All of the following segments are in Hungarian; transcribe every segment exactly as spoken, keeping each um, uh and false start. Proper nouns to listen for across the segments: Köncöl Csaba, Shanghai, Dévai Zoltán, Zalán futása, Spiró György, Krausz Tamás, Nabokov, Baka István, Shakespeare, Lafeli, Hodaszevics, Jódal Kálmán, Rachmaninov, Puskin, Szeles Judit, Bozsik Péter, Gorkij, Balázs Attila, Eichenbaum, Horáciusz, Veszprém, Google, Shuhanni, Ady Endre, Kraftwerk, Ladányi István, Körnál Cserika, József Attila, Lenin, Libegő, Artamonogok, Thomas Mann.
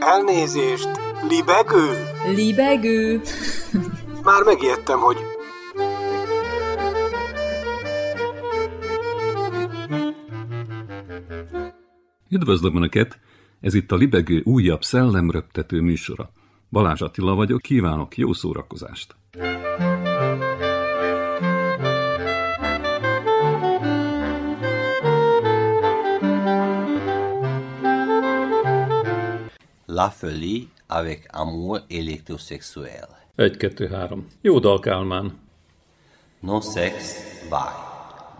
Elnézést, libegő? Libegő. Már megijedtem, hogy... Üdvözlöm Önöket! Ez itt a Libegő újabb szellemröptető műsora. Balázs Attila vagyok, kívánok jó szórakozást! Lafeli avec amour électrosexuel. egy, kettő, három. Jó dal, Kálmán. No sex, why?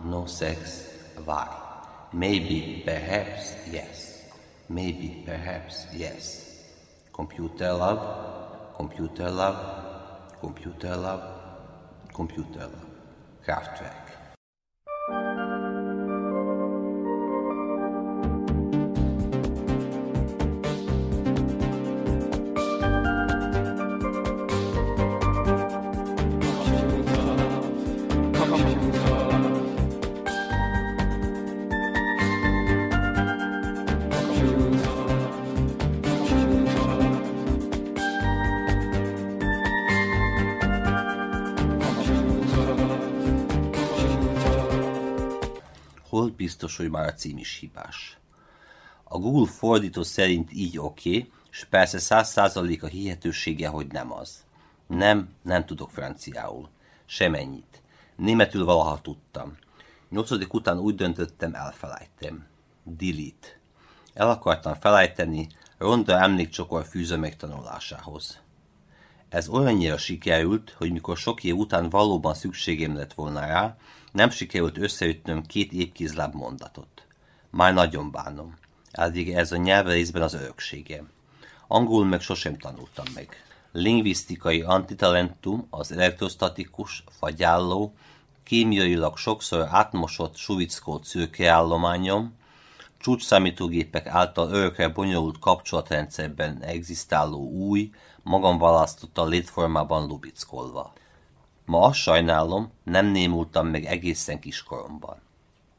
No sex, why? Maybe, perhaps, yes. Maybe, perhaps, yes. Computer love, computer love, computer love, computer love. Kraftwerk. Biztos, hogy már a cím is hibás. A Google fordító szerint így oké, okay, és persze száz százalék a hihetősége, hogy nem az. Nem, nem tudok franciául. Semennyit. Németül valaha tudtam. Nyolcadik után úgy döntöttem, elfelejtem. Delete. El akartam felejteni, ronda emlékcsokor fűzöm megtanulásához. Ez olyannyira sikerült, hogy mikor sok év után valóban szükségem lett volna rá, nem sikerült összeütnöm két épkézláb mondatot. Már nagyon bánom. Eddig ez a nyelv részben az örökségem. Angolul meg sosem tanultam meg. Lingvisztikai antitalentum az elektrostatikus, fagyálló, kémiailag sokszor átmosott suvickolt szürkeállományom, csúcsszámítógépek által örökre bonyolult kapcsolatrendszerben egzisztáló új, magam választotta létformában lubickolva. Ma azt sajnálom, nem némultam meg egészen kiskoromban.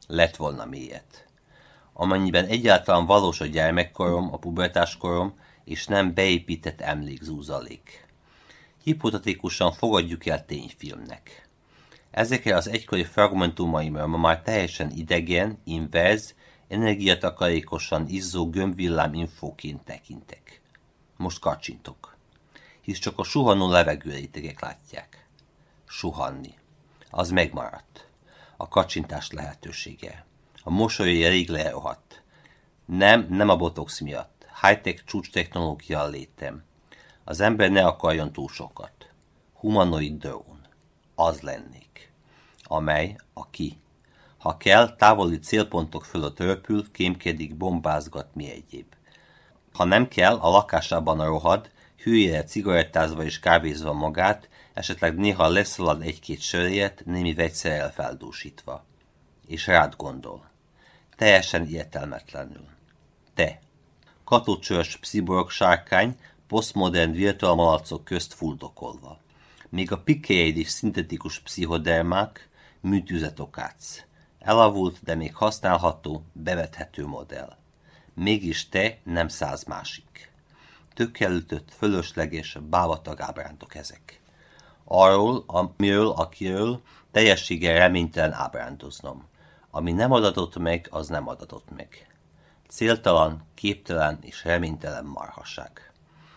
Lett volna mélyet. Amennyiben egyáltalán valós a gyermekkorom, a pubertáskorom, és nem beépített emlékzúzalék. Hipotetikusan fogadjuk el tényfilmnek. Ezekre az egykori fragmentumaimra ma már teljesen idegen, inverz, energiatakarékosan izzó gömbvillám infóként tekintek. Most kacsintok. Hisz csak a suhanó levegőrétegek látják. Shuhanni. Az megmaradt. A kacsintás lehetősége. A mosolyai rég lerohadt. Nem, nem a botox miatt. High-tech csúcs technológia a létem. Az ember ne akarjon túl sokat. Humanoid drón. Az lennék. Amely, aki. Ha kell, távoli célpontok fölött röpül, kémkedik, bombázgat, mi egyéb. Ha nem kell, a lakásában rohad, hülyére cigarettázva és kávézva magát, esetleg néha leszalad egy-két sörjét, némi vegyszerrel feldúsítva. És rád gondol. Teljesen értelmetlenül. Te. Katócsörös psziborog sárkány, posztmodern virtuálmalacok közt fuldokolva. Még a pikkelyeid is szintetikus pszichodermák, műtüzet okátsz. Elavult, de még használható, bevethető modell. Mégis te, nem száz másik. Tökkelütött, fölösleges, bábatag ábrántok ezek. Arról, amiről, akiről teljességgel reménytelen ábrándoznom. Ami nem adatott meg, az nem adatott meg. Céltalan, képtelen és reménytelen marhaság.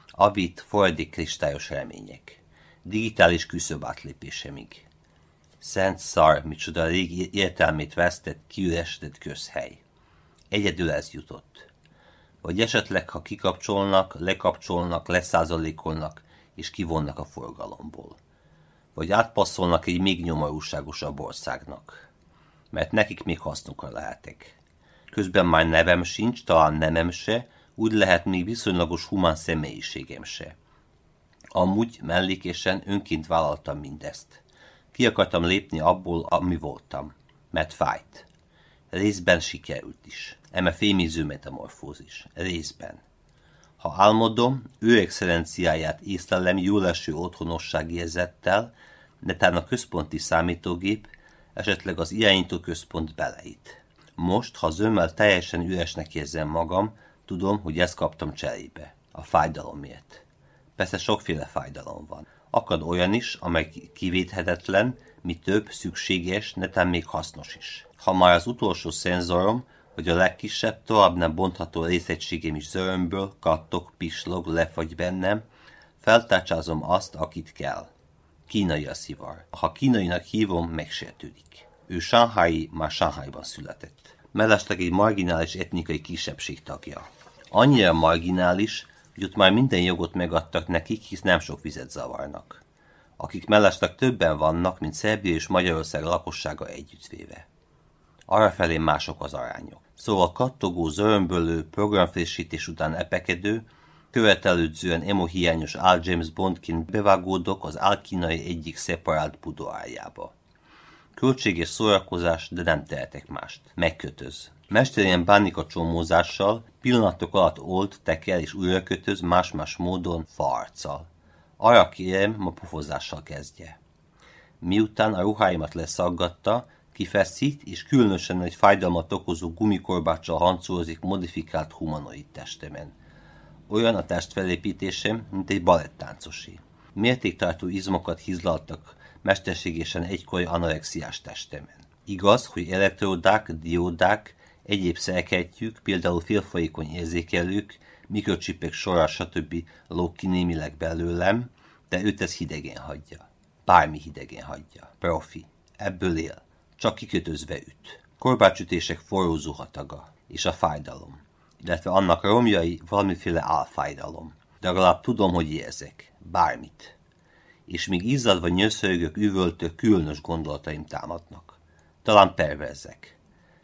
Avit fordik kristályos remények. Digitális küszöb átlépésemig. Szent szar, micsoda régi értelmét vesztett, kiüresedett közhely. Egyedül ez jutott. Vagy esetleg, ha kikapcsolnak, lekapcsolnak, leszázalékolnak és kivonnak a forgalomból. Vagy átpasszolnak egy még nyomorúságosabb országnak. Mert nekik még hasznukra lehetek. Közben már nevem sincs, talán nemem se, úgy lehet még viszonylagos humán személyiségem se. Amúgy mellékesen önként vállaltam mindezt. Ki akartam lépni abból, ami voltam. Mert fájt. Részben sikerült is. Eme fémiző metamorfózis. Részben. Ha álmodom, ő excellenciáját észlelem jóleső otthonosságérzettel, netán a központi számítógép, esetleg az irányítóközpont beleit. Most, ha zömmel teljesen üresnek érzem magam, tudom, hogy ezt kaptam cserébe. A fájdalomért. Persze sokféle fájdalom van. Akad olyan is, amely kivéthetetlen, mi több, szükséges, netán még hasznos is. Ha már az utolsó szenzorom, hogy a legkisebb, tovább nem bontható részegységem is zörömből, kattog, pislog, lefagy bennem, feltárcsázom azt, akit kell. Kínai a szivar. Ha kínainak hívom, megsértődik. Ő shanghai, már Shanghaiban született. Mellesleg egy marginális etnikai kisebbség tagja. Annyira marginális, hogy ott már minden jogot megadtak nekik, hisz nem sok vizet zavarnak. Akik mellesleg többen vannak, mint Szerbia és Magyarország lakossága együttvéve. Arrafelé mások az arányok. Szóval kattogó, zörömbölő, programfrissítés után epekedő, követelődzően emohiányos Al James Bondként bevágódok az álkínai egyik szeparált budoárjába. Költséges szórakozás, de nem tehetek mást. Megkötöz. Mesterien bánik a csomózással, pillanatok alatt old, tekel és újra kötöz más-más módon, farccal. Arra kérem, ma pofozással kezdje. Miután a ruháimat leszaggatta, kifeszít és különösen egy fájdalmat okozó gumikorbáccsal hancúrozik modifikált humanoid testemen. Olyan a testfelépítésem, mint egy balettáncosé. Mértéktartó izmokat hizlaltak mesterségesen egykori anorexiás testemen. Igaz, hogy elektródák, diódák, egyéb szerkesztjük, például félfolyékony érzékelők, mikrocsipek sorra stb. Lóg ki némileg belőlem, de őt ez hidegen hagyja. Bármi hidegen hagyja. Profi. Ebből él. Csak kikötözve üt. Korbácsütések forró zuhataga. És a fájdalom. Illetve annak romjai valamiféle álfájdalom. De legalább tudom, hogy érzek. Bármit. És még izzadva nyöszörögök, üvöltök, különös gondolataim támadnak. Talán perverzek.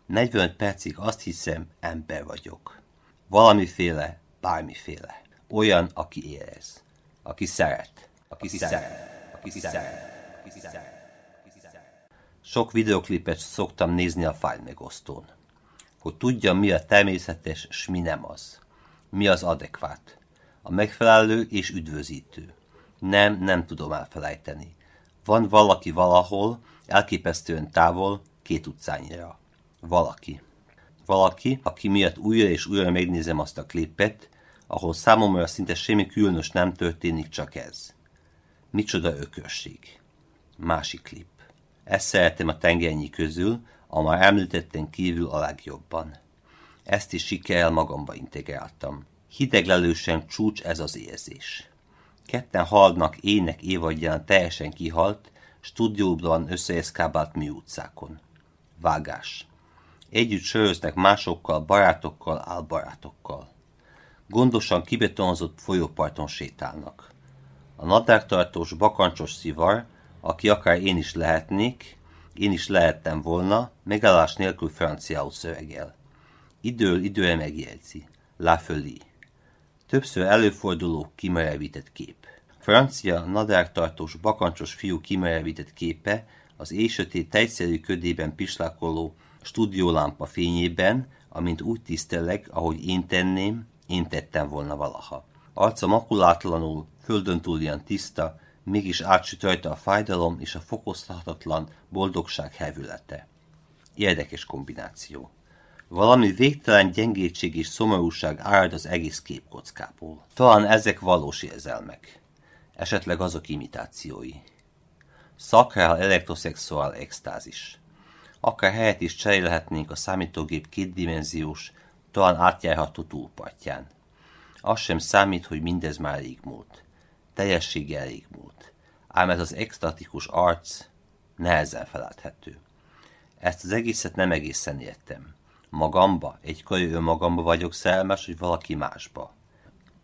negyvenöt percig azt hiszem, ember vagyok. Valamiféle, bármiféle. Olyan, aki érez. Aki szeret. Aki szeret. Aki szeret. Aki szeret. Sok videoklipet szoktam nézni a fájlmegosztón. Hogy tudjam, mi a természetes, s mi nem az. Mi az adekvát. A megfelelő és üdvözítő. Nem, nem tudom elfelejteni. Van valaki valahol, elképesztően távol, két utcányira. Valaki. Valaki, aki miatt újra és újra megnézem azt a klipet, ahol számomra szinte semmi különös nem történik, csak ez. Micsoda ökörség. Másik klip. Ezt szeretem a tengernyi közül, a már említetten kívül a legjobban. Ezt is sikerrel magamba integráltam. Hideglelősen csúcs ez az érzés. Ketten haladnak ének évadján teljesen kihalt, stúdióban összeeszkábált mi utcákon. Vágás. Együtt söröznek másokkal, barátokkal, álbarátokkal. Gondosan kibetonozott folyóparton sétálnak. A nadrágtartós, bakancsos szivar, aki akár én is lehetnék, én is lehettem volna, megállás nélkül franciául szövegel. Időről időre megjegyzi. Lafeli. Többször előforduló, kimerevített kép. Francia, nadrágtartós, bakancsos fiú kimerevített képe az éjsötét tejszerű ködében pislákoló stúdiólámpa fényében, amint úgy tisztelek, ahogy én tenném, én tettem volna valaha. Arca makulátlanul, földön túlian tiszta, mégis átsüt rajta a fájdalom és a fokozhatatlan boldogság hevülete. Érdekes kombináció. Valami végtelen gyengétség és szomorúság árad az egész képkockából. Talán ezek valós érzelmek. Esetleg azok imitációi. Szakrál elektroszexuál extázis. Akár helyet is cserélhetnénk a számítógép kétdimenziós, talán átjárható túlpartján. Az sem számít, hogy mindez már rég múlt. Teljességgel rég múlt. Ám ez az extatikus arc nehezen feledhető. Ezt az egészet nem egészen értem. Magamba, egykori önmagamba vagyok szerelmes, vagy valaki másba.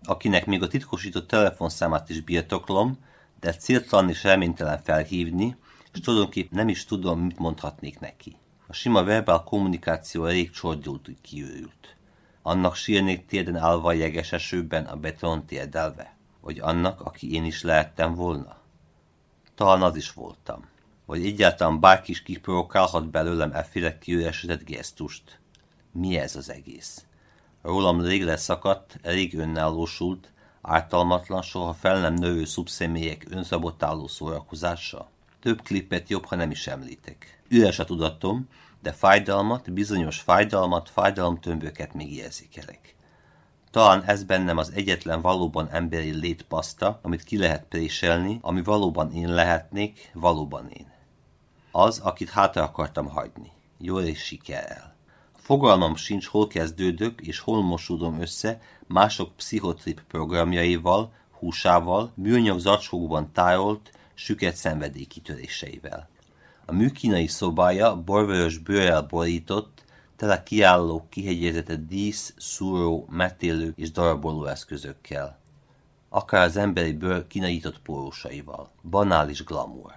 Akinek még a titkosított telefonszámát is birtoklom, de céltalan és reménytelen felhívni, és tulajdonképp nem is tudom, mit mondhatnék neki. A sima verbál kommunikáció rég csordult, úgy kiürült. Annak sírnék térden állva a jeges esőben, a beton térdelve. Vagy annak, aki én is lehettem volna. Talán az is voltam. Vagy egyáltalán bárki is kiprovokálhat belőlem efféle kiüresített gesztust. Mi ez az egész? Rólam rég leszakadt, rég önállósult, ártalmatlan, soha fel nem növő szubszemélyek önszabotáló szórakozása. több klipet jobb, ha nem is említek. Üres a tudatom, de fájdalmat, bizonyos fájdalmat, fájdalomtömböket még érzékelek. Talán ez bennem az egyetlen valóban emberi létpaszta, amit ki lehet préselni, ami valóban én lehetnék, valóban én. Az, akit hátra akartam hagyni. Jól és sikerrel. Fogalmam sincs, hol kezdődök és hol mosódom össze mások pszichotrip programjaival, húsával, műanyag zacskókban tárolt, süket szenvedélykitöréseivel. A műkínai szobája borvörös bőrrel borított, tele kiálló, kihegyezett dísz, szúró, metélő és daraboló eszközökkel. Akár az emberi bőr kínaított pórusaival. Banális glamour.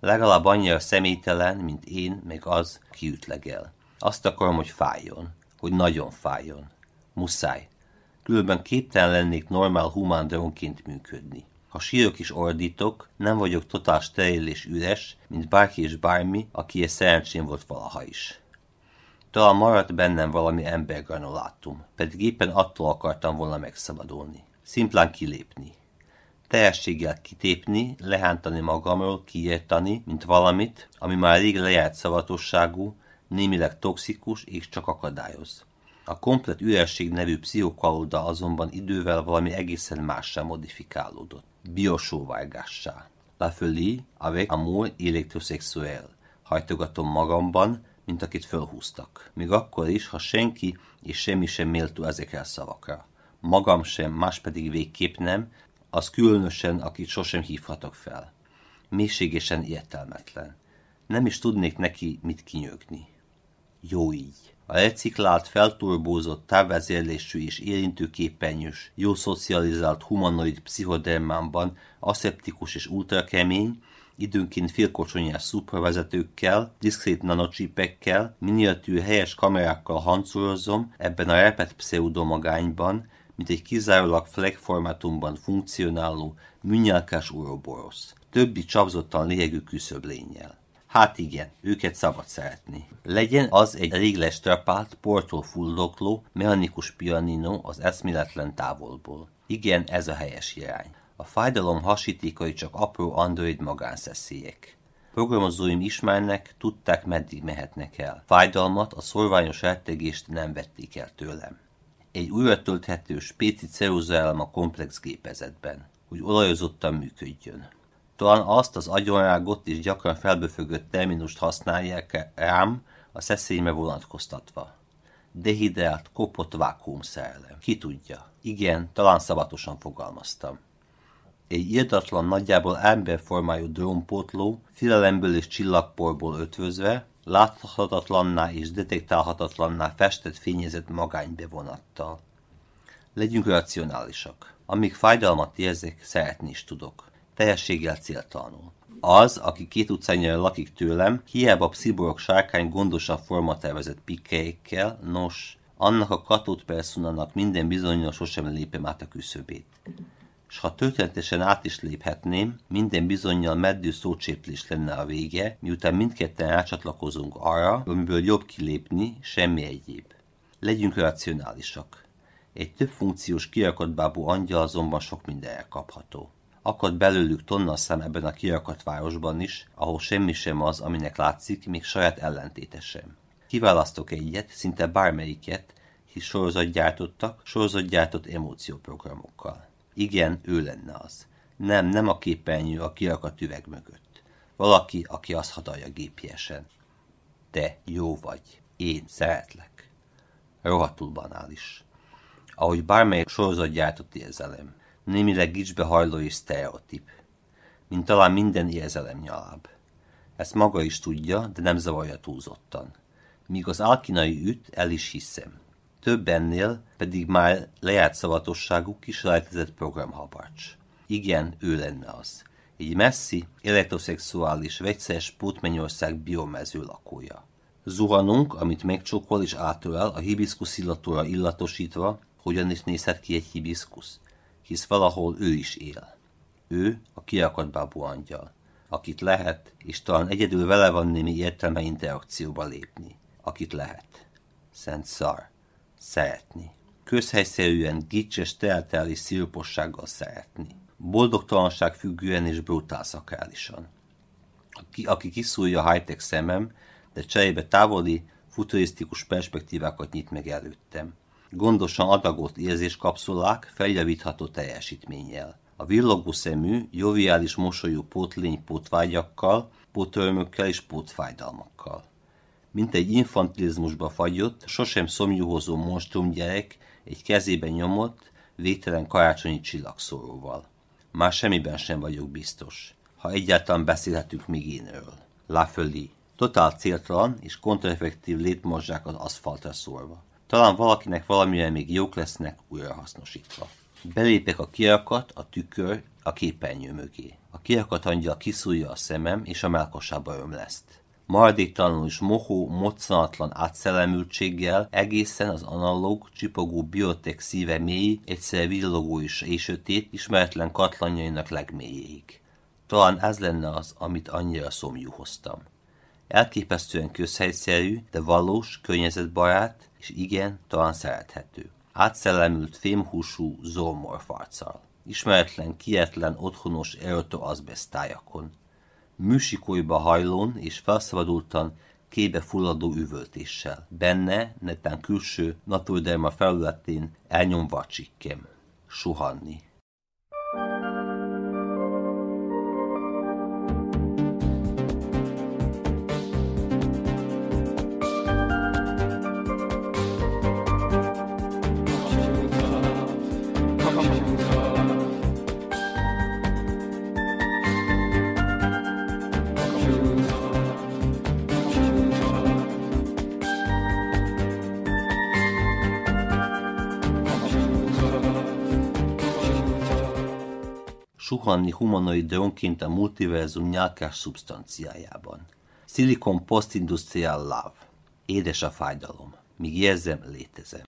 Legalább annyira személytelen, mint én, meg az, ki ütlegel. Azt akarom, hogy fájjon. Hogy nagyon fájjon. Muszáj. Különben képtelen lennék normál humán drónként működni. Ha sírok és ordítok, nem vagyok totál steril és üres, mint bárki és bármi, akihez szerencsém volt valaha is. Talán maradt bennem valami embergranulátum, pedig éppen attól akartam volna megszabadulni. Szimplán kilépni. Teljességgel kitépni, lehántani magamról, kiírtani, mint valamit, ami már rég lejárt szavatosságú, némileg toxikus és csak akadályoz. A komplet üresség nevű pszichokalóda azonban idővel valami egészen mássá modifikálódott. Biosóvágássá. Lafeli, avec amour électrosexuel. Hajtogatom magamban, mint akit fölhúztak. Még akkor is, ha senki és semmi sem méltó ezekre a szavakra. Magam sem, más pedig végképp nem, az különösen, akit sosem hívhatok fel. Mélységesen értelmetlen. Nem is tudnék neki mit kinyögni. Jó így. A reciklált, felturbózott, távvezérlésű és érintőképernyős, jó szocializált humanoid pszichodermámban aszeptikus és ultrakemény, időnként félkocsonyás szupravezetőkkel, diszkrét nanocsipekkel, miniatűr helyes kamerákkal hancurozom ebben a repet pseudomagányban, mint egy kizárólag flag formátumban funkcionáló, műnyelkás uroborosz, többi csapzottan lélegű küszöblénnyel. Hát igen, őket szabad szeretni. Legyen az egy rég lestrapált, portól fuldokló, mechanikus pianino az eszméletlen távolból. Igen, ez a helyes irány. A fájdalom hasítékai csak apró android magánszeszélyek. Programozóim ismernek, tudták, meddig mehetnek el. Fájdalmat, a szorványos rettegést nem vették el tőlem. Egy újra tölthető spéci ceruzaelem a komplex gépezetben, hogy olajozottan működjön. Talán azt az agyonrágott és gyakran felböfögött terminust használják rám, a szeszélyemre vonatkoztatva. Dehidrált, kopott vákuumszerelem. Ki tudja. Igen, talán szabatosan fogalmaztam. Egy irdatlan, nagyjából emberformájú drónpótló, filelemből és csillagporból ötvözve, láthatatlanná és detektálhatatlanná festett fényezett magánybevonattal. Legyünk racionálisak. Amíg fájdalmat érzek, szeretni is tudok. Teljességgel céltalanul. Az, aki két utcányra lakik tőlem, hiába a psziborok sárkány gondosan formatervezett pikkeikkel, nos, annak a katót personának minden bizonnyal sosem lépem át a küszöbét. S ha történetesen át is léphetném, minden bizonnyal meddő szócséplés lenne a vége, miután mindketten rácsatlakozunk arra, amiből jobb kilépni, semmi egyéb. Legyünk racionálisak. Egy több funkciós kirakatbábú angyal azonban sok mindenre kapható. Akad belőlük tonnaszám ebben a kirakat városban is, ahol semmi sem az, aminek látszik, még saját ellentéte sem. Kiválasztok egyet, szinte bármelyiket, hisz sorozatgyártottak, sorozatgyártott emócióprogramokkal. Igen, ő lenne az. Nem, nem a képernyő a kirakat üveg mögött. Valaki, aki azt hatalja gépiesen. Te jó vagy. Én szeretlek. Rohadtul banális. Ahogy bármelyik sorozatgyártott érzelem. Némileg gicsbe hajló és sztereotíp, mint talán minden érzelem nyaláb. Ezt maga is tudja, de nem zavarja túlzottan. Míg az álkínai üt, el is hiszem. Több ennél pedig már lejárt szavatosságú, kisrejtezett programhabarcs. Igen, ő lenne az. Egy messzi, elektroszexuális, vegyszeres Pótmennyország biomező lakója. Zuhanunk, amit megcsókol és átölel, a hibiszkusz illatóra illatosítva, hogyan is nézhet ki egy hibiszkusz. Hisz valahol ő is él. Ő a kirakatbábú angyal, akit lehet, és talán egyedül vele van némi értelme interakcióba lépni. Akit lehet. Szent szar. Szeretni. Közhelyszerűen, gicses, teltel és szirpossággal szeretni. Boldogtalanság függően és brutál szakrálisan. aki, aki kiszúrja a high-tech szemem, de cserébe távoli, futurisztikus perspektívákat nyit meg előttem. Gondosan adagolt érzéskapszulák feljavítható teljesítménnyel. A villogó szemű, joviális mosolyú pótlény pótvágyakkal, pótörmökkel és pótfájdalmakkal. Mint egy infantilizmusba fagyott, sosem szomjúhozó monstrumgyerek egy kezében nyomott, végtelen karácsonyi csillagszóróval. Már semmiben sem vagyok biztos, ha egyáltalán beszélhetünk még énről. Lafeli, totál céltalan és kontrafektív létmorzsák az aszfaltra szórva. Talán valakinek valamire még jók lesznek újrahasznosítva. Belépek a kirakat, a tükör, a képernyő mögé. A kirakat angyal kiszúrja a szemem, és a melkosába ömleszt. Maradéktalanul és mohó, moccanatlan átszellemültséggel egészen az analóg, csipogó biotek szíve mély, egyszerre villogó és éjsötét, ismeretlen katlanjainak legmélyéig. Talán ez lenne az, amit annyira szomjúhoztam. Elképesztően közhelyszerű, de valós, környezetbarát, és igen, talán szerethető. Átszellemült fémhúsú zoomorf arccal. Ismeretlen, kietlen, otthonos erőtő-azbesztályakon. Műsikolyba hajlón és felszabadultan kébe fulladó üvöltéssel. Benne, netán külső, naturderma felületén elnyomva a csikkem. Shuhanni. Shuhanni humanoid drónként a multiverzum nyálkás szubstanciájában. Szilikon posztindustriál láv. Édes a fájdalom. Míg érzem, létezem.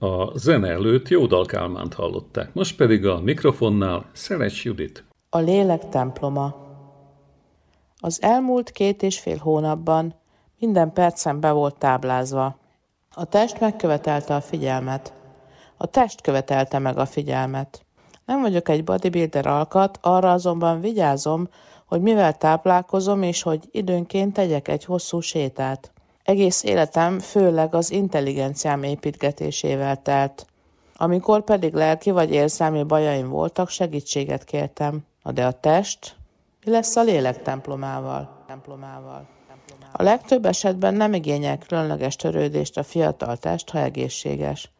A zene előtt Jódal Kálmánt hallották, most pedig a mikrofonnál Szeles Judit. A lélek temploma. Az elmúlt két és fél hónapban minden percen be volt táblázva. A test megkövetelte a figyelmet. A test követelte meg a figyelmet. Nem vagyok egy bodybuilder alkat, arra azonban vigyázom, hogy mivel táplálkozom, és hogy időnként tegyek egy hosszú sétát. Egész életem főleg az intelligenciám építgetésével telt. Amikor pedig lelki vagy érzelmi bajaim voltak, segítséget kértem. Na de a test? Mi lesz a lélek templomával? templomával? A legtöbb esetben nem igényel különleges törődést a fiatal test, ha egészséges.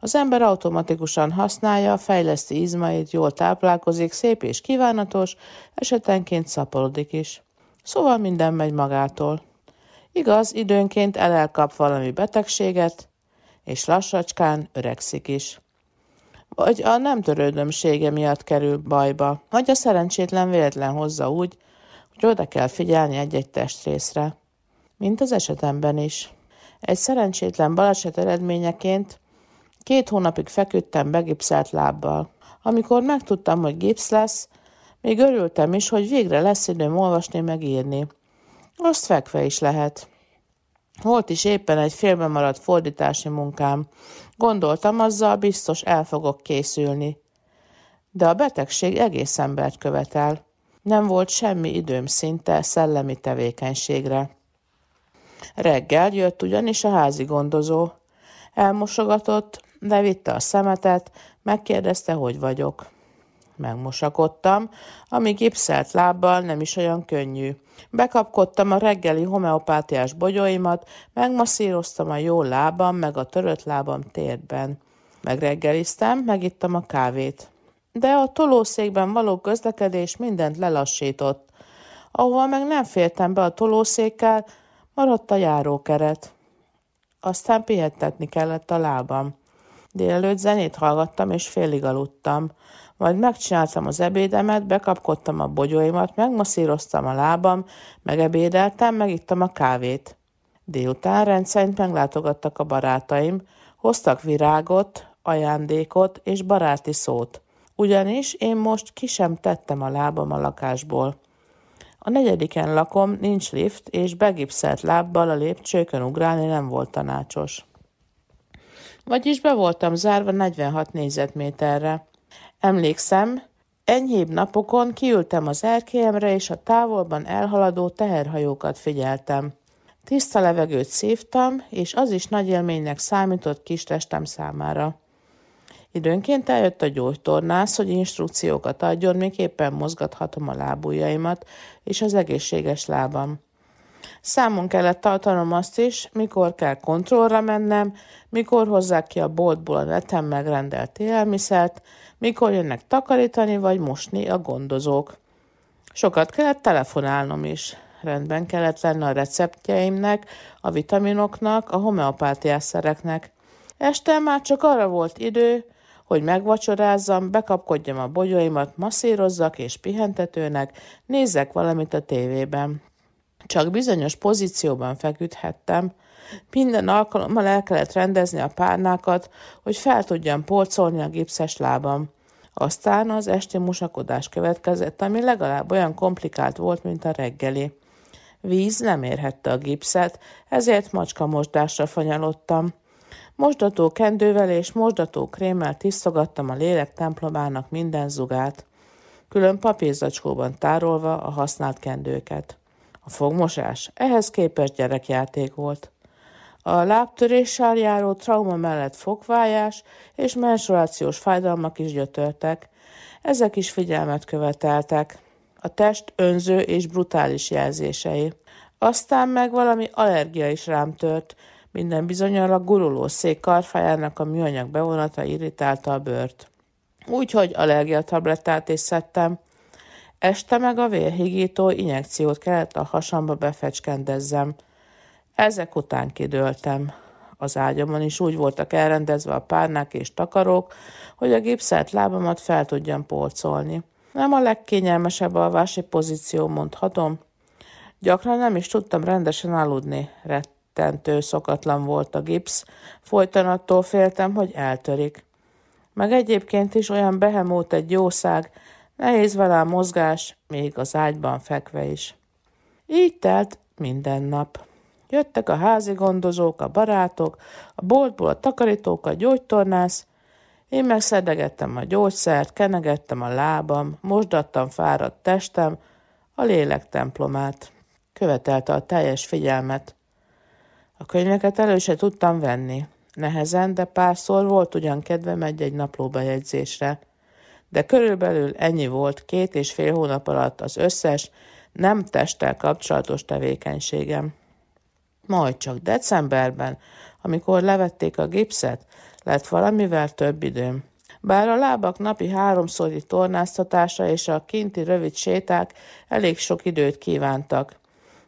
Az ember automatikusan használja, fejleszti izmait, jól táplálkozik, szép és kívánatos, esetenként szaporodik is. Szóval minden megy magától. Igaz, időnként elelkap valami betegséget, és lassacskán öregszik is. Vagy a nem törődömsége miatt kerül bajba, vagy a szerencsétlen véletlen hozza úgy, hogy oda kell figyelni egy-egy testrészre. Mint az esetemben is. Egy szerencsétlen baleset eredményeként két hónapig feküdtem begipszelt lábbal. Amikor megtudtam, hogy gipsz lesz, még örültem is, hogy végre lesz időm olvasni meg írni. Azt fekve is lehet. Volt is éppen egy félbe maradt fordítási munkám. Gondoltam, azzal biztos el fogok készülni. De a betegség egész embert követel. Nem volt semmi időm szinte szellemi tevékenységre. Reggel jött ugyanis a házi gondozó. Elmosogatott, levitte a szemetet, megkérdezte, hogy vagyok. Megmosakodtam, ami gipszelt lábbal nem is olyan könnyű. Bekapkodtam a reggeli homeopátiás bogyóimat, megmasszíroztam a jó lábam, meg a törött lábam térben. Megreggeliztem, megittam a kávét. De a tolószékben való közlekedés mindent lelassított. Ahova meg nem fértem be a tolószékkel, maradt a járókeret. Aztán pihentetni kellett a lábam. Délelőtt zenét hallgattam, és félig aludtam. Majd megcsináltam az ebédemet, bekapkodtam a bogyóimat, megmasszíroztam a lábam, megebédeltem, megittam a kávét. Délután rendszerint meglátogattak a barátaim, hoztak virágot, ajándékot és baráti szót. Ugyanis én most ki sem tettem a lábam a lakásból. A negyediken lakom, nincs lift, és begipszelt lábbal a lépcsőkön ugrálni nem volt tanácsos. Vagyis be voltam zárva negyvenhat négyzetméterre. Emlékszem, enyhébb napokon kiültem az erkélyemre, és a távolban elhaladó teherhajókat figyeltem. Tiszta levegőt szívtam, és az is nagy élménynek számított kis testem számára. Időnként eljött a gyógytornász, hogy instrukciókat adjon, még éppen mozgathatom a lábujjaimat és az egészséges lábam. Számon kellett tartanom azt is, mikor kell kontrollra mennem, mikor hozzák ki a boltból a neten megrendelt élelmiszert, mikor jönnek takarítani vagy mosni a gondozók. Sokat kellett telefonálnom is. Rendben kellett lenni a receptjeimnek, a vitaminoknak, a homeopátiás szereknek. Este már csak arra volt idő, hogy megvacsorázzam, bekapkodjam a bogyóimat, masszírozzak és pihentetőnek, nézzek valamit a tévében. Csak bizonyos pozícióban feküdhettem. Minden alkalommal el kellett rendezni a párnákat, hogy fel tudjam porcolni a gipszes lábam. Aztán az esti mosakodás következett, ami legalább olyan komplikált volt, mint a reggeli. Víz nem érhette a gipszet, ezért macskamosdásra fanyalodtam. Mosdató kendővel és mosdató krémmel tisztogattam a lélek templomának minden zugát, külön papírzacskóban tárolva a használt kendőket. A fogmosás ehhez képest gyerekjáték volt. A lábtöréssel járó trauma mellett fogvályás és menstruációs fájdalmak is gyötörtek, ezek is figyelmet követeltek, a test önző és brutális jelzései. Aztán meg valami allergia is rám tört, minden bizonnyal a guruló szék karfájának a műanyag bevonata irritálta a bőrt. Úgyhogy allergiatablettát is szedtem. Este meg a vérhigító injekciót kellett a hasamba befecskendezzem. Ezek után kidőltem. Az ágyamon is úgy voltak elrendezve a párnák és takarók, hogy a gipszelt lábamat fel tudjam porcolni. Nem a legkényelmesebb alvási pozíció, mondhatom. Gyakran nem is tudtam rendesen aludni, rett. rettentő, szokatlan volt a gipsz, folyton attól féltem, hogy eltörik. Meg egyébként is olyan behemót egy jószág, nehéz vele a mozgás, még az ágyban fekve is. Így telt minden nap. Jöttek a házigondozók, a barátok, a boltból a takarítók, a gyógytornász. Én meg szedegettem a gyógyszert, kenegettem a lábam, mosdattam fáradt testem, a lélek templomát. Követelte a teljes figyelmet. A könyveket elő se tudtam venni. Nehezen, de párszor volt ugyan kedvem egy-egy naplóbejegyzésre. De körülbelül ennyi volt két és fél hónap alatt az összes nem testtel kapcsolatos tevékenységem. Majd csak decemberben, amikor levették a gipszet, lett valamivel több időm. Bár a lábak napi háromszori tornáztatása és a kinti rövid séták elég sok időt kívántak.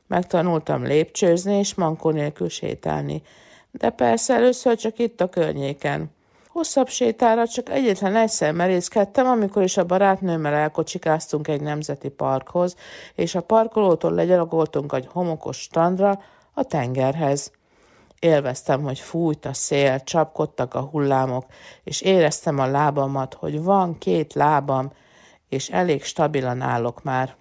Megtanultam lépcsőzni és mankó nélkül sétálni, de persze először csak itt a környéken. Hosszabb sétára csak egyetlen egyszer merészkedtem, amikor is a barátnőmmel elkocsikáztunk egy nemzeti parkhoz, és a parkolótól legyalogoltunk egy homokos strandra a tengerhez. Élveztem, hogy fújt a szél, csapkodtak a hullámok, és éreztem a lábamat, hogy van két lábam, és elég stabilan állok már.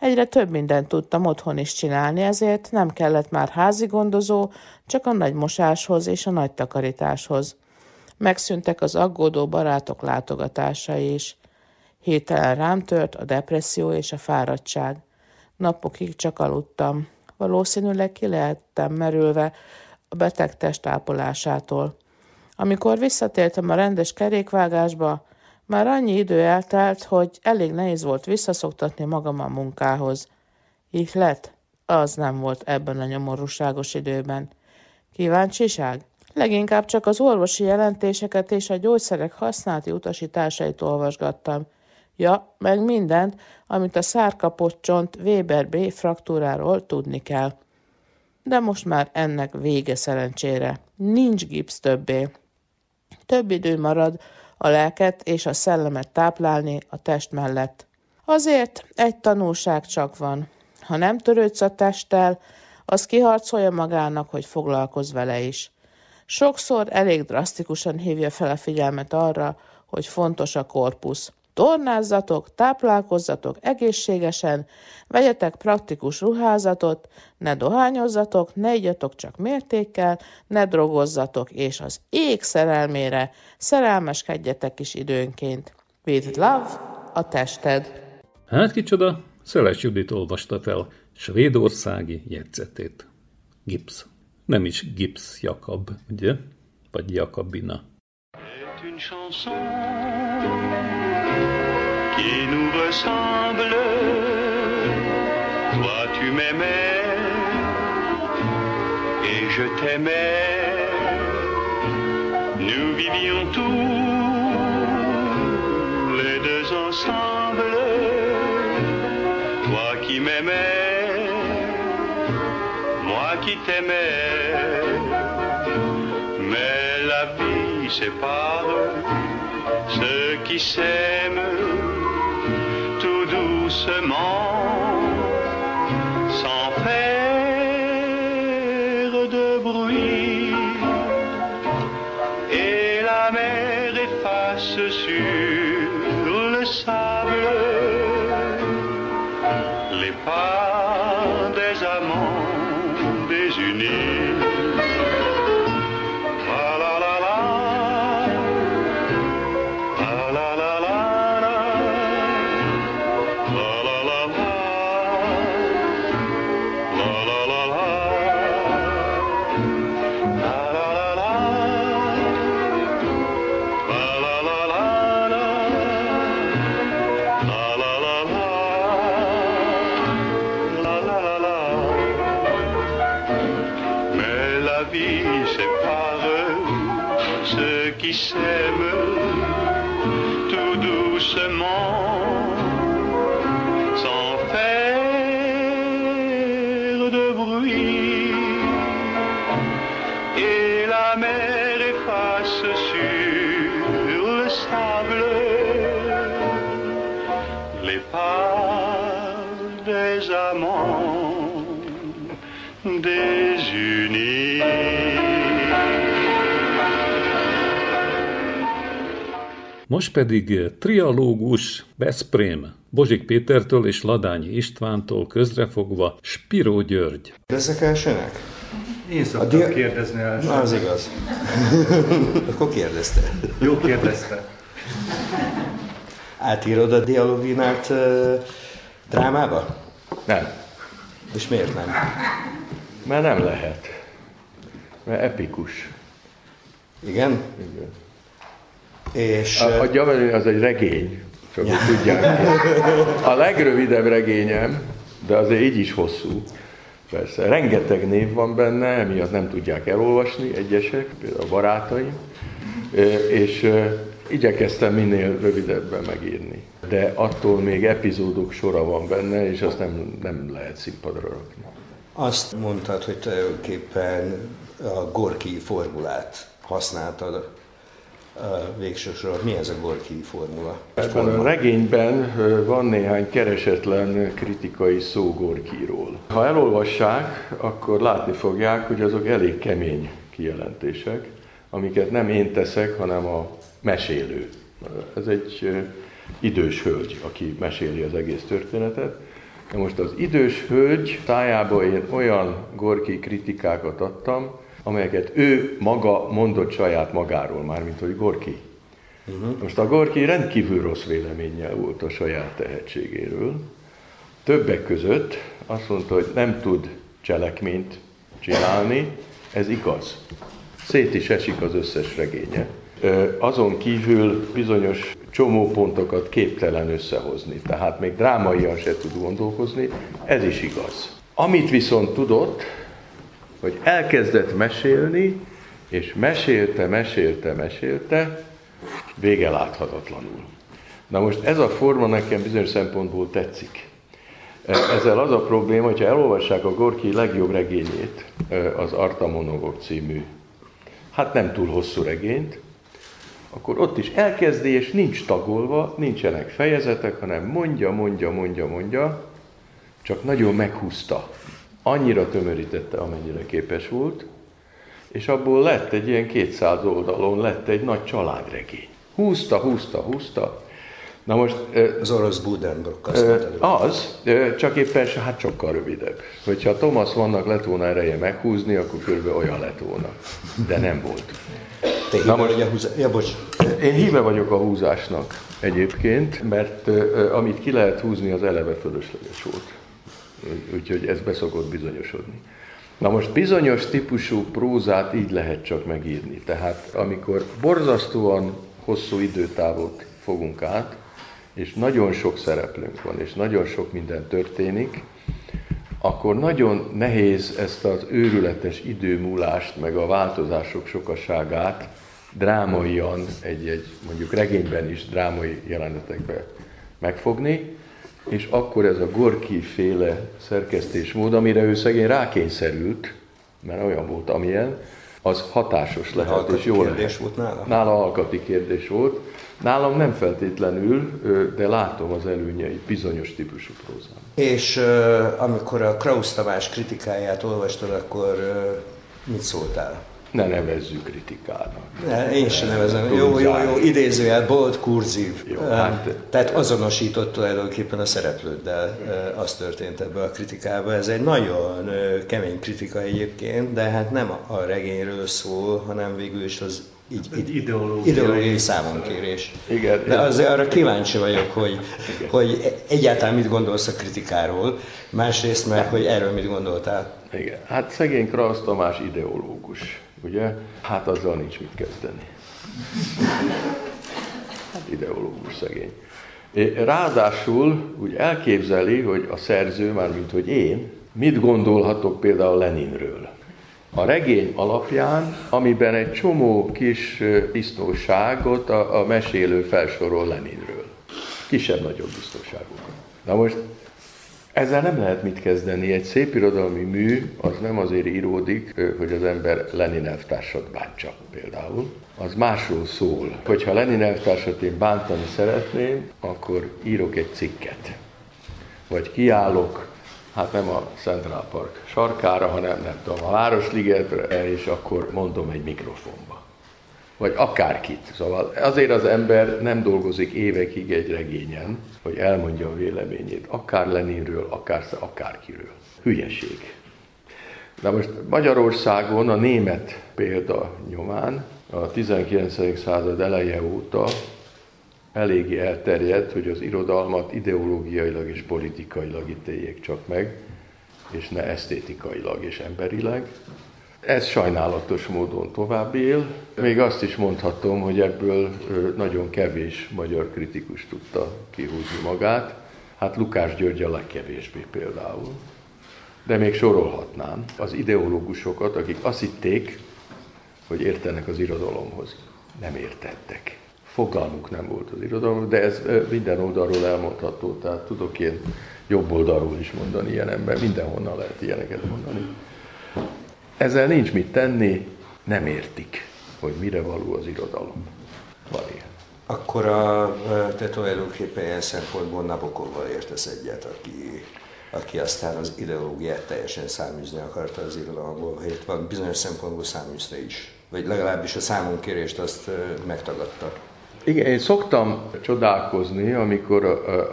Egyre több mindent tudtam otthon is csinálni, ezért nem kellett már házigondozó, csak a nagy mosáshoz és a nagy takarításhoz. Megszűntek az aggódó barátok látogatásai is. Hirtelen rám tört a depresszió és a fáradtság. Napokig csak aludtam. Valószínűleg ki lehettem merülve a beteg test ápolásától. Amikor visszatértem a rendes kerékvágásba, már annyi idő eltelt, hogy elég nehéz volt visszaszoktatni magam a munkához. Ihlet? Az nem volt ebben a nyomorúságos időben. Kíváncsiság? Leginkább csak az orvosi jelentéseket és a gyógyszerek használati utasításait olvasgattam. Ja, meg mindent, amit a szárkapott csont Weber B. fraktúráról tudni kell. De most már ennek vége szerencsére. Nincs gipsz többé. Több idő marad a lelket és a szellemet táplálni a test mellett. Azért egy tanulság csak van. Ha nem törődsz a testtel, az kiharcolja magának, hogy foglalkozz vele is. Sokszor elég drasztikusan hívja fel a figyelmet arra, hogy fontos a korpusz. Tornázzatok, táplálkozzatok egészségesen, vegyetek praktikus ruházatot, ne dohányozzatok, ne igyatok csak mértékkel, ne drogozzatok, és az ég szerelmére szerelmeskedjetek is időnként. With love, a tested. Hát kicsoda, Szeles Judit olvasta fel svédországi jegyzetét. Gipsz. Nem is Gipsz Jakab, ugye? Vagy Jakabina. Qui nous ressemble, toi tu m'aimais, et je t'aimais, nous vivions tous les deux ensemble, toi qui m'aimais, moi qui t'aimais, mais la vie sépare ceux qui s'aiment. Sans faire de bruit, et la mer efface sur le sable les pas des amants désunis. Des amants, des unis. Most pedig trialógus Veszprém, Bozsik Pétertől és Ladányi Istvántól közrefogva Spiró György. Ezek elsőnek? Én szoktam dia... kérdezni elsőnek. Az igaz. Akkor kérdezte. Jó kérdezte. Átírod a dialoginát uh, drámába? Nem. És miért nem? Mert nem lehet. Mert epikus. Igen? Igen. És... A, a Gyaveri az egy regény, csak ja. tudják. A legrövidebb regényem, de azért így is hosszú, persze. Rengeteg név van benne, miatt nem tudják elolvasni egyesek, például a barátaim, és igyekeztem minél rövidebben megírni. De attól még epizódok sora van benne, és azt nem, nem lehet színpadra rakni. Azt mondtad, hogy tulajdonképpen a Gorkij formulát használtad. Végső soron. Mi ez a Gorkij formula? A regényben van néhány keresetlen kritikai szó Gorkijról. Ha elolvassák, akkor látni fogják, hogy azok elég kemény kijelentések, amiket nem én teszek, hanem a mesélő. Ez egy idős hölgy, aki meséli az egész történetet. De most az idős hölgy tájába én olyan Gorkij kritikákat adtam, amelyeket ő maga mondott saját magáról, mármint hogy Gorkij. Uh-huh. Most a Gorkij rendkívül rossz véleménnyel volt a saját tehetségéről. Többek között azt mondta, hogy nem tud cselekményt csinálni, ez igaz. Szét is esik az összes regénye. Azon kívül bizonyos csomópontokat képtelen összehozni, tehát még drámaian se tud gondolkozni, ez is igaz. Amit viszont tudott, hogy elkezdett mesélni, és mesélte, mesélte, mesélte, vége láthatatlanul. Na most ez a forma nekem bizonyos szempontból tetszik. Ezzel az a probléma, hogyha elolvassák a Gorkij legjobb regényét, az Artamonogok című, hát nem túl hosszú regényt, akkor ott is elkezdi, és nincs tagolva, nincsenek fejezetek, hanem mondja, mondja, mondja, mondja, csak nagyon meghúzta. Annyira tömörítette, amennyire képes volt, és abból lett egy ilyen kétszáz oldalon, lett egy nagy családregény. Húzta, húzta, húzta. Na most... Az orosz Buddenbrock azt mondta. Az, csak éppen hát sokkal rövidebb. Hogyha Thomas Mannnak lett volna ereje meghúzni, akkor körülbelül olyan lett volna. De nem volt. Te híve vagy a húzás... Ja, bocs. Én híve vagyok a húzásnak egyébként, mert amit ki lehet húzni, az eleve fölösleges volt. Úgyhogy ez beszokott bizonyosodni. Na most bizonyos típusú prózát így lehet csak megírni. Tehát amikor borzasztóan hosszú időtávot fogunk át, és nagyon sok szereplőnk van, és nagyon sok minden történik, akkor nagyon nehéz ezt az őrületes időmúlást, meg a változások sokaságát drámaian, egy-egy mondjuk regényben is drámai jelenetekben megfogni, és akkor ez a Gorkij-féle szerkesztésmód, amire ő szegény rákényszerült, mert olyan volt, amilyen, az hatásos lehet, alkati és jó lehet. Volt nála? Nála alkati kérdés volt. Nálam nem feltétlenül, de látom az előnyeit bizonyos típusú prózában. És uh, amikor a Krausz Tamás kritikáját olvastad, akkor uh, mit szóltál? Ne nevezzük kritikának. Ne, én sem nevezem. Jó, jó, jó, idézőjel, bold, kurzív. Jó, hát, Tehát azonosított tulajdonképpen a szereplőddel, az történt ebbe a kritikába. Ez egy nagyon kemény kritika egyébként, de hát nem a regényről szól, hanem végül is az így, így, ideológiai, ideológiai számonkérés. Igen, de azért arra kíváncsi vagyok, hogy, hogy egyáltalán mit gondolsz a kritikáról, másrészt meg, hogy erről mit gondoltál. Igen, hát szegény Krausz Tamás ideológus. Ugye? Hát azzal nincs mit kezdeni. Ideológus szegény. Ráadásul úgy elképzeli, hogy a szerző, mármint hogy én, mit gondolhatok például Leninről. A regény alapján, amiben egy csomó kis biztonságot a, a mesélő felsorol Leninről. Kisebb-nagyobb biztonságokat. Na most ezzel nem lehet mit kezdeni. Egy szép irodalmi mű az nem azért íródik, hogy az ember Lenin elvtársat bántsa például. Az másról szól. Hogyha Lenin elvtársat én bántani szeretném, akkor írok egy cikket. Vagy kiállok, hát nem a Central Park sarkára, hanem nem tudom, a Városligetre, és akkor mondom egy mikrofonba. vagy akárkit. Szóval azért az ember nem dolgozik évekig egy regényen, hogy elmondja a véleményét, akár Leninről, akár akárkiről. Hülyeség. Na most Magyarországon a német példa nyomán a tizenkilencedik század eleje óta eléggé elterjedt, hogy az irodalmat ideológiailag és politikailag ítéljék csak meg, és ne esztétikailag és emberileg. Ez sajnálatos módon tovább él. Még azt is mondhatom, hogy ebből nagyon kevés magyar kritikus tudta kihúzni magát. Hát Lukács György a legkevésbé például. De még sorolhatnám az ideológusokat, akik azt hitték, hogy értenek az irodalomhoz. Nem értettek. Fogalmuk nem volt az irodalomhoz, de ez minden oldalról elmondható, tehát tudok én jobb oldalról is mondani ilyen ember, mindenhonnan lehet ilyeneket mondani. Ezzel nincs mit tenni, nem értik, hogy mire való az irodalom. Van ilyen. Akkor a te tulajdonképpen ilyen szempontból Nabokovval értesz egyet, aki... aki aztán az ideológiát teljesen száműzni akarta az irodalomból, hogy itt van bizonyos szempontból száműzte is. Vagy legalábbis a számunkérést azt megtagadta. Igen, én szoktam csodálkozni, amikor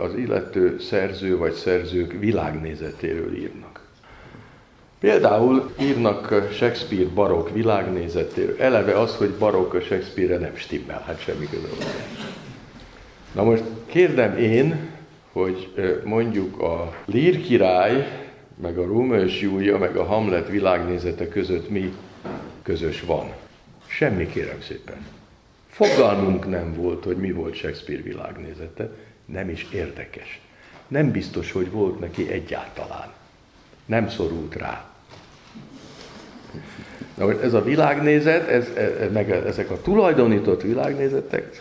az illető szerző vagy szerzők világnézetéről írnak. Például írnak Shakespeare barokk világnézetéről. Eleve az, hogy barokk a Shakespeare-re nem stimmel, hát semmi közül. Na most kérdem én, hogy mondjuk a Lír király, meg a Róma és Júlia, meg a Hamlet világnézete között mi közös van. Semmi, kérem szépen. Fogalmunk nem volt, hogy mi volt Shakespeare világnézete, nem is érdekes. Nem biztos, hogy volt neki egyáltalán. Nem szorult rá. Na, ez a világnézet, ez, meg ezek a tulajdonított világnézetek,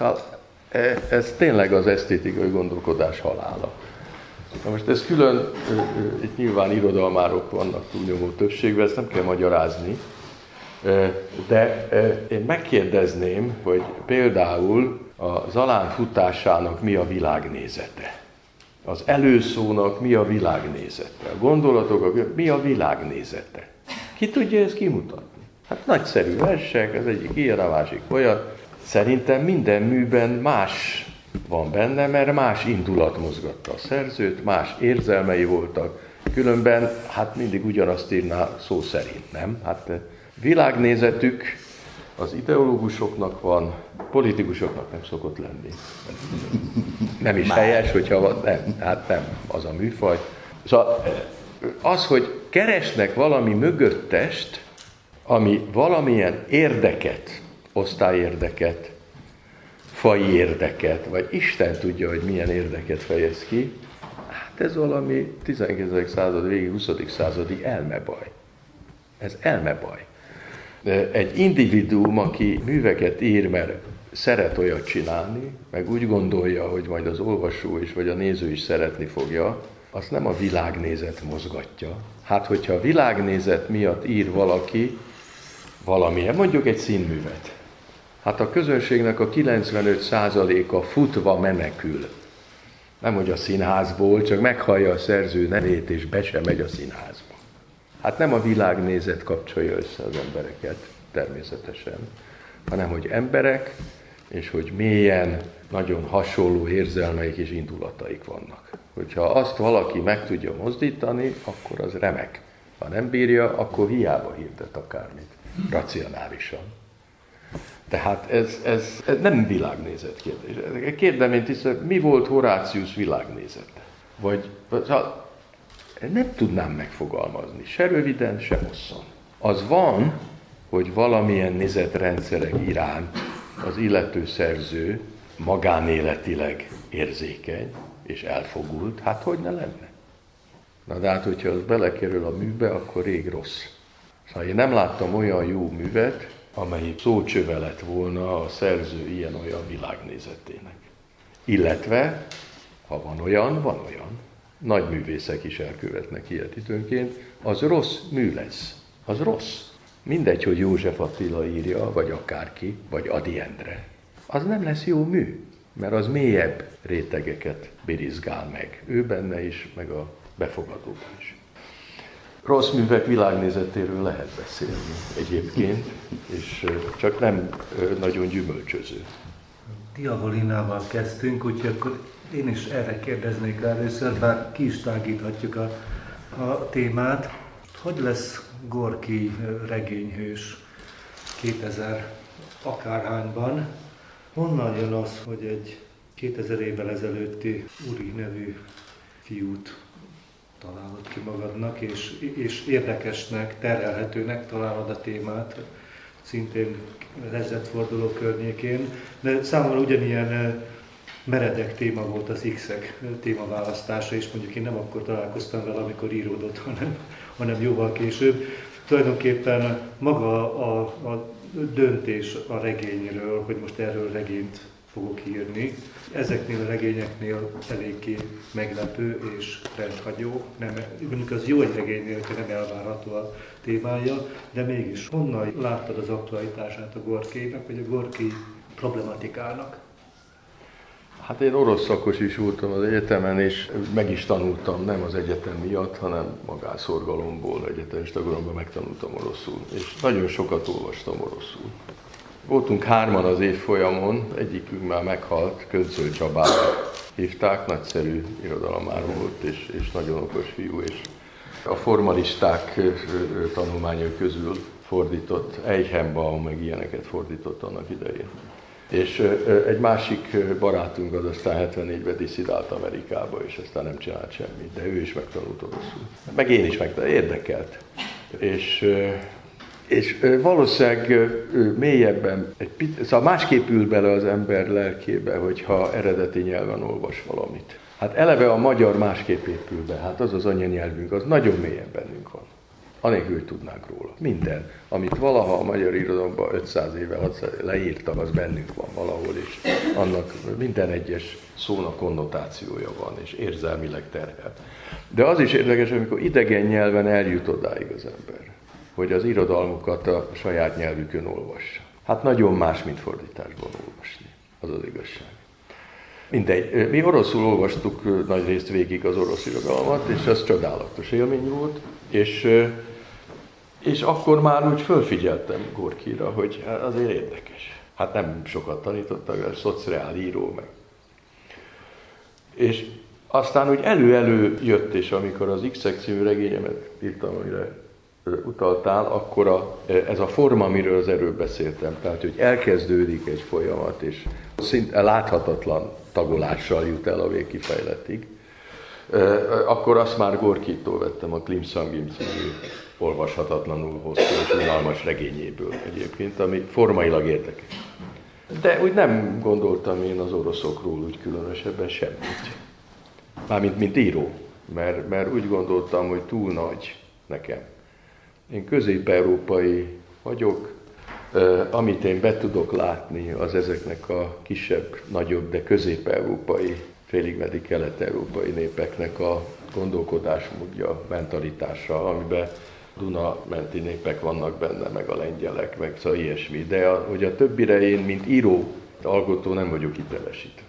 ez tényleg az esztétikai gondolkodás halála. Na most ez külön, itt nyilván irodalmárok vannak túlnyomó többségben, ezt nem kell magyarázni, de én megkérdezném, hogy például a Zalán futásának mi a világnézete? Az előszónak mi a világnézete? A gondolatok, mi a világnézete? Ki tudja ezt kimutatni? Hát nagyszerű versek, az egyik ilyen, a másik olyan. Szerintem minden műben más van benne, mert más indulat mozgatta a szerzőt, más érzelmei voltak. Különben hát mindig ugyanazt írná szó szerint, nem? Hát világnézetük az ideológusoknak van, politikusoknak nem szokott lenni. Nem is helyes, hogyha van, nem, hát nem az a műfaj. Szóval az, hogy keresnek valami mögöttest, ami valamilyen érdeket, osztályérdeket, faji érdeket, vagy Isten tudja, hogy milyen érdeket fejez ki, hát ez valami tizenkilencedik század végi, huszadik századi elmebaj. Ez elmebaj. Egy individuum, aki műveket ír, mert szeret olyat csinálni, meg úgy gondolja, hogy majd az olvasó is, vagy a néző is szeretni fogja, azt nem a világnézet mozgatja. Hát, hogyha a világnézet miatt ír valaki, valamilyen, mondjuk egy színművet. Hát a közönségnek a kilencvenöt százaléka futva menekül. Nem, hogy a színházból, csak meghallja a szerző nevét, és be sem megy a színházba. Hát nem a világnézet kapcsolja össze az embereket, természetesen, hanem hogy emberek, és hogy mélyen, nagyon hasonló érzelmeik és indulataik vannak. Hogyha azt valaki meg tudja mozdítani, akkor az remek. Ha nem bírja, akkor hiába hirdet akármit. Racionálisan. Tehát ez, ez, ez nem világnézet kérdés. Kérdem én tisztelt, mi volt Horáciusz világnézete? Vagy, vagy nem tudnám megfogalmazni, se röviden, se hosszan. Az van, hogy valamilyen nézetrendszerek iránt az illető szerző magánéletileg érzékeny és elfogult, hát hogy ne lenne? Na de hát, hogyha az belekerül a műbe, akkor rég rossz. Szóval én nem láttam olyan jó művet, amely szócsöve lett volna a szerző ilyen-olyan világnézetének. Illetve, ha van olyan, van olyan, nagy művészek is elkövetnek ilyet időnként, az rossz mű lesz. Az rossz. Mindegy, hogy József Attila írja, vagy akárki, vagy Ady Endre. Az nem lesz jó mű, mert az mélyebb rétegeket birizgál meg. Ő benne is, meg a befogadóban is. rossz művek világnézetéről lehet beszélni egyébként, és csak nem nagyon gyümölcsöző. Diavolinával kezdtünk, úgyhogy akkor én is erre kérdeznék rá először, bár ki is tágíthatjuk a, a témát. Hogy lesz Gorkij regényhős kétezer akárhányban? Honnan jön az, hogy egy kétezer évvel ezelőtti Uri nevű fiút találod ki magadnak, és, és érdekesnek, terhelhetőnek találod a témát, szintén ezredforduló környékén, de számomra ugyanilyen meredek téma volt az X-ek témaválasztása, és mondjuk én nem akkor találkoztam vele, amikor íródott, hanem, hanem jóval később. Tulajdonképpen maga a, a döntés a regényről, hogy most erről regényt fogok írni, ezeknél a regényeknél eléggé meglepő és rendhagyó. Nem, az jó egy regénynél, hogy nem elvárható a témája, de mégis honnan láttad az aktualitását a Gorkijnak, vagy a Gorkij problematikának? Hát én orosz szakos is voltam az egyetemen, és meg is tanultam, nem az egyetem miatt, hanem magánszorgalomból, egyetemista koromban megtanultam oroszul, és nagyon sokat olvastam oroszul. Voltunk hárman az évfolyamon, egyikünk már meghalt, Köncöl Csabára hívták, nagyszerű irodalomár volt, és, és nagyon okos fiú, és a formalisták tanulmányai közül fordított, Eichenbaum meg ilyeneket fordított annak idején. És egy másik barátunk az aztán hetvennégyben disszidált Amerikába, és aztán nem csinált semmit, de ő is megtanult oroszul. Meg én is megtanult, érdekelt. És, és valószínűleg mélyebben, egy, szóval másképp ül bele az ember lelkébe, hogyha eredeti nyelven olvas valamit. Hát eleve a magyar másképp épül be, hát az az anyanyelvünk, az nagyon mélyen bennünk van. Anélkül, hogy tudnánk róla. Minden, amit valaha a magyar irodalomban ötszáz éve, hatszáz leírtak, az bennünk van valahol, és annak minden egyes szónak konnotációja van, és érzelmileg terhel. De az is érdekes, amikor idegen nyelven eljut odáig az ember, hogy az irodalmukat a saját nyelvükön olvassa. Hát nagyon más, mint fordításban olvasni. Az az igazság. Mindegy. Mi oroszul olvastuk nagy részt végig az orosz irodalmat, és ez csodálatos élmény volt, és, és akkor már úgy fölfigyeltem Gorkijra, hogy azért érdekes. Hát nem sokat tanítottak, ez szociál író meg. És aztán úgy elő-elő jött, és amikor az X-ek című regényemet írtam, amire utaltál, akkor a, ez a forma, amiről az előbb beszéltem, tehát hogy elkezdődik egy folyamat, és szinte láthatatlan tagolással jut el a végkifejletig, akkor azt már Gorkijtól vettem a Klimszangim című olvashatatlanul hosszú és unalmas regényéből egyébként, ami formailag érdekes. De úgy nem gondoltam én az oroszokról úgy különösebben semmit. Mármint mint író, mert, mert úgy gondoltam, hogy túl nagy nekem. Én közép-európai vagyok, amit én be tudok látni, az ezeknek a kisebb, nagyobb, de közép-európai, félig meddig kelet-európai népeknek a gondolkodásmódja, mentalitása, amiben Duna-menti népek vannak benne, meg a lengyelek, meg szóval ilyesmi. De a, hogy a többire én, mint író, alkotó nem vagyok hitelesítve.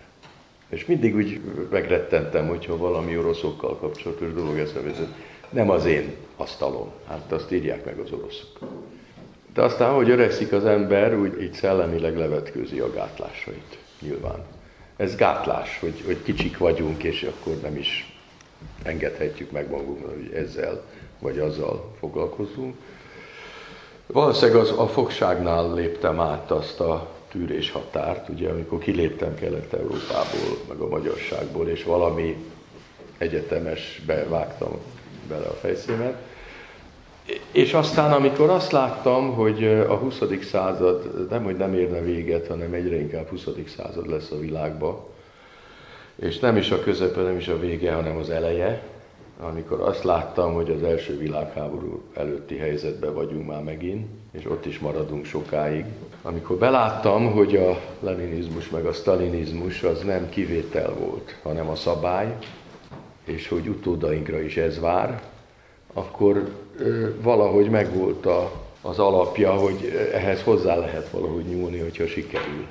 És mindig úgy megrettentem, hogyha valami oroszokkal kapcsolatos dolog eszembe jutott. Nem az én asztalom, hát azt írják meg az oroszok. De aztán, ahogy öregszik az ember, úgy így szellemileg levetkőzi a gátlásait, nyilván. Ez gátlás, hogy, hogy kicsik vagyunk, és akkor nem is engedhetjük meg magunknak, hogy ezzel vagy azzal foglalkozunk. Valószínűleg az, a fogságnál léptem át azt a tűrés határt, ugye, amikor kiléptem Kelet-Európából, meg a magyarságból, és valami egyetemesbe vágtam bele a fejszémet. És aztán, amikor azt láttam, hogy a huszadik század nem, hogy nem érne véget, hanem egyre inkább huszadik század lesz a világban, és nem is a közepe, nem is a vége, hanem az eleje, amikor azt láttam, hogy az első világháború előtti helyzetben vagyunk már megint, és ott is maradunk sokáig. Amikor beláttam, hogy a leninizmus meg a sztalinizmus az nem kivétel volt, hanem a szabály, és hogy utódainkra is ez vár, akkor ö, valahogy megvolt a, az alapja, hogy ehhez hozzá lehet valahogy nyúlni, hogyha sikerül.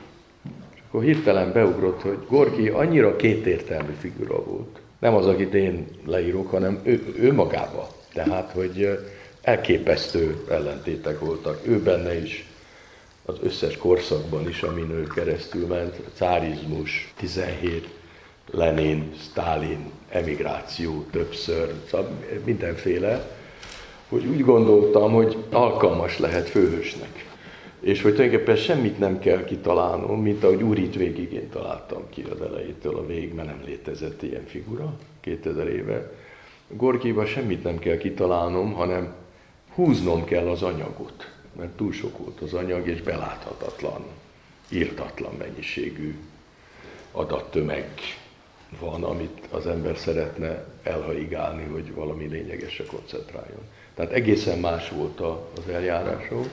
És akkor hirtelen beugrott, hogy Gorkij annyira kétértelmű figura volt. Nem az, akit én leírok, hanem ő, ő magába. Tehát, hogy elképesztő ellentétek voltak. Ő benne is, az összes korszakban is, amin ő keresztül ment, cárizmus, tizenhét, Lenin, Sztálin, emigráció többször, mindenféle, hogy úgy gondoltam, hogy alkalmas lehet főhősnek. És hogy tulajdonképpen semmit nem kell kitalálnom, mint ahogy Úrit végig én találtam ki az elejétől a végig, mert nem létezett ilyen figura kétezer éve. Gorkijban semmit nem kell kitalálnom, hanem húznom kell az anyagot, mert túl sok volt az anyag, és beláthatatlan, írtatlan mennyiségű adattömeg van, amit az ember szeretne elhaigálni, hogy valami lényegesre koncentráljon. Tehát egészen más volt az eljárásom,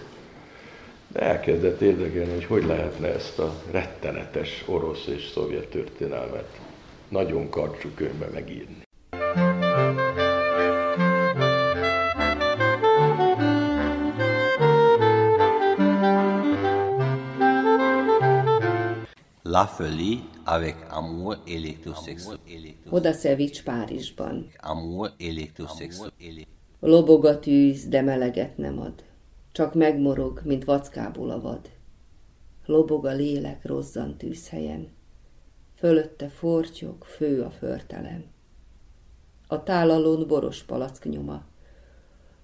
de elkezdett érdekelni, hogy hogy lehetne ezt a rettenetes orosz és szovjet történelmet nagyon karcsú könyvbe megírni. Lafeli avec amour et l'électrosexuel. Hodaszevics Párizsban. Amour et l'électrosexuel. Lobog a tűz, de meleget nem ad. Csak megmorog, mint vackából a vad. Lobog a lélek rozzan tűzhelyen. Fölötte fortyog, fő a förtelem. A tálalon boros palack nyoma.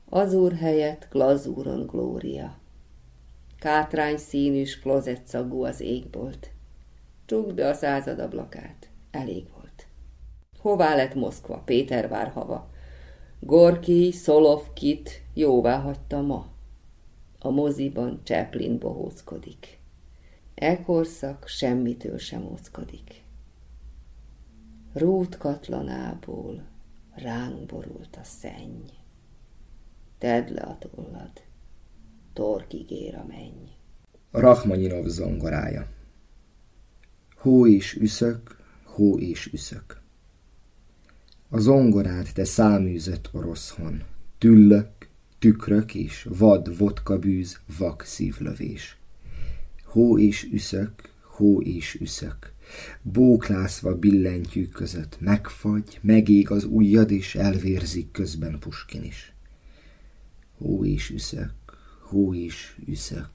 Azúr helyett glazúron glória. Kátrány színűs klozetszagú az égbolt. Csukd be a század ablakát. Elég volt. Hová lett Moszkva, Pétervár hava? Gorkij, Szolovkit jóvá hagyta ma. A moziban Chaplin bohóckodik. E korszak semmitől sem óckodik. Rút katlanából ránk borult a szenny. Tedd le a tollad, torkig ér a menny. Rachmaninov zongorája. Hó és üszök, hó és üszök. A zongorát te száműzött oroszhon, tüllök, tükrök és vad vodkabűz, vak szívlövés. Hó és üszök, hó és üszök. Bóklászva billentyűk között megfagy, megég az ujjad és elvérzik közben Puskin is. Hó és üszök, hó és üszök.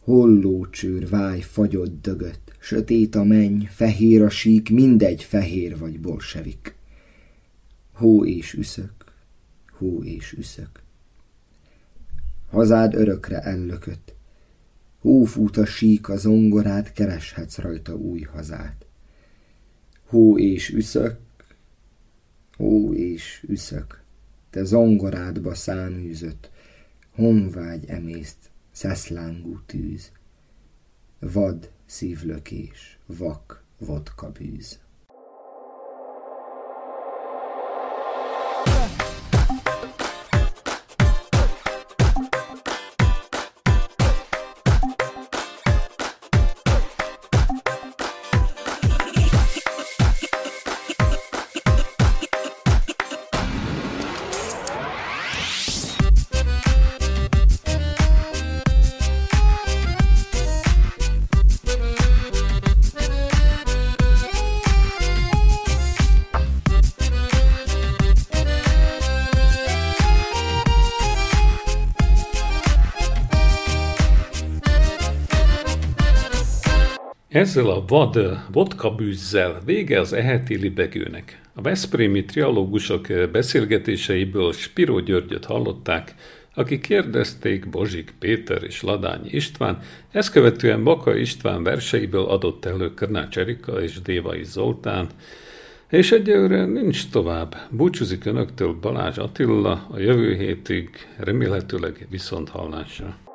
Holló csőr, váj, fagyott dögöt, sötét a menny, fehér a sík, mindegy fehér vagy bolsevik. Hó és üszök, hó és üszök. Hazád örökre ellökött. Hó fut a sík a zongorát, kereshetsz rajta új hazát. Hó és üszök, hó és üszök. Te zongorádba száműzött, honvágy emészt, szeszlángú tűz. Vad szívlökés, vak vodka bűz. Ezzel a vad vodkabűzzel vége az eheti Libegőnek. A veszprémi trialógusok beszélgetéseiből Spiró Györgyöt hallották, aki kérdezték Bozsik Péter és Ladányi István, ezt követően Baka István verseiből adott elő Körnál Cserika és Dévai Zoltán, és egyelőre nincs tovább. Búcsúzik önöktől Balázs Attila, a jövő hétig remélhetőleg viszont hallásra.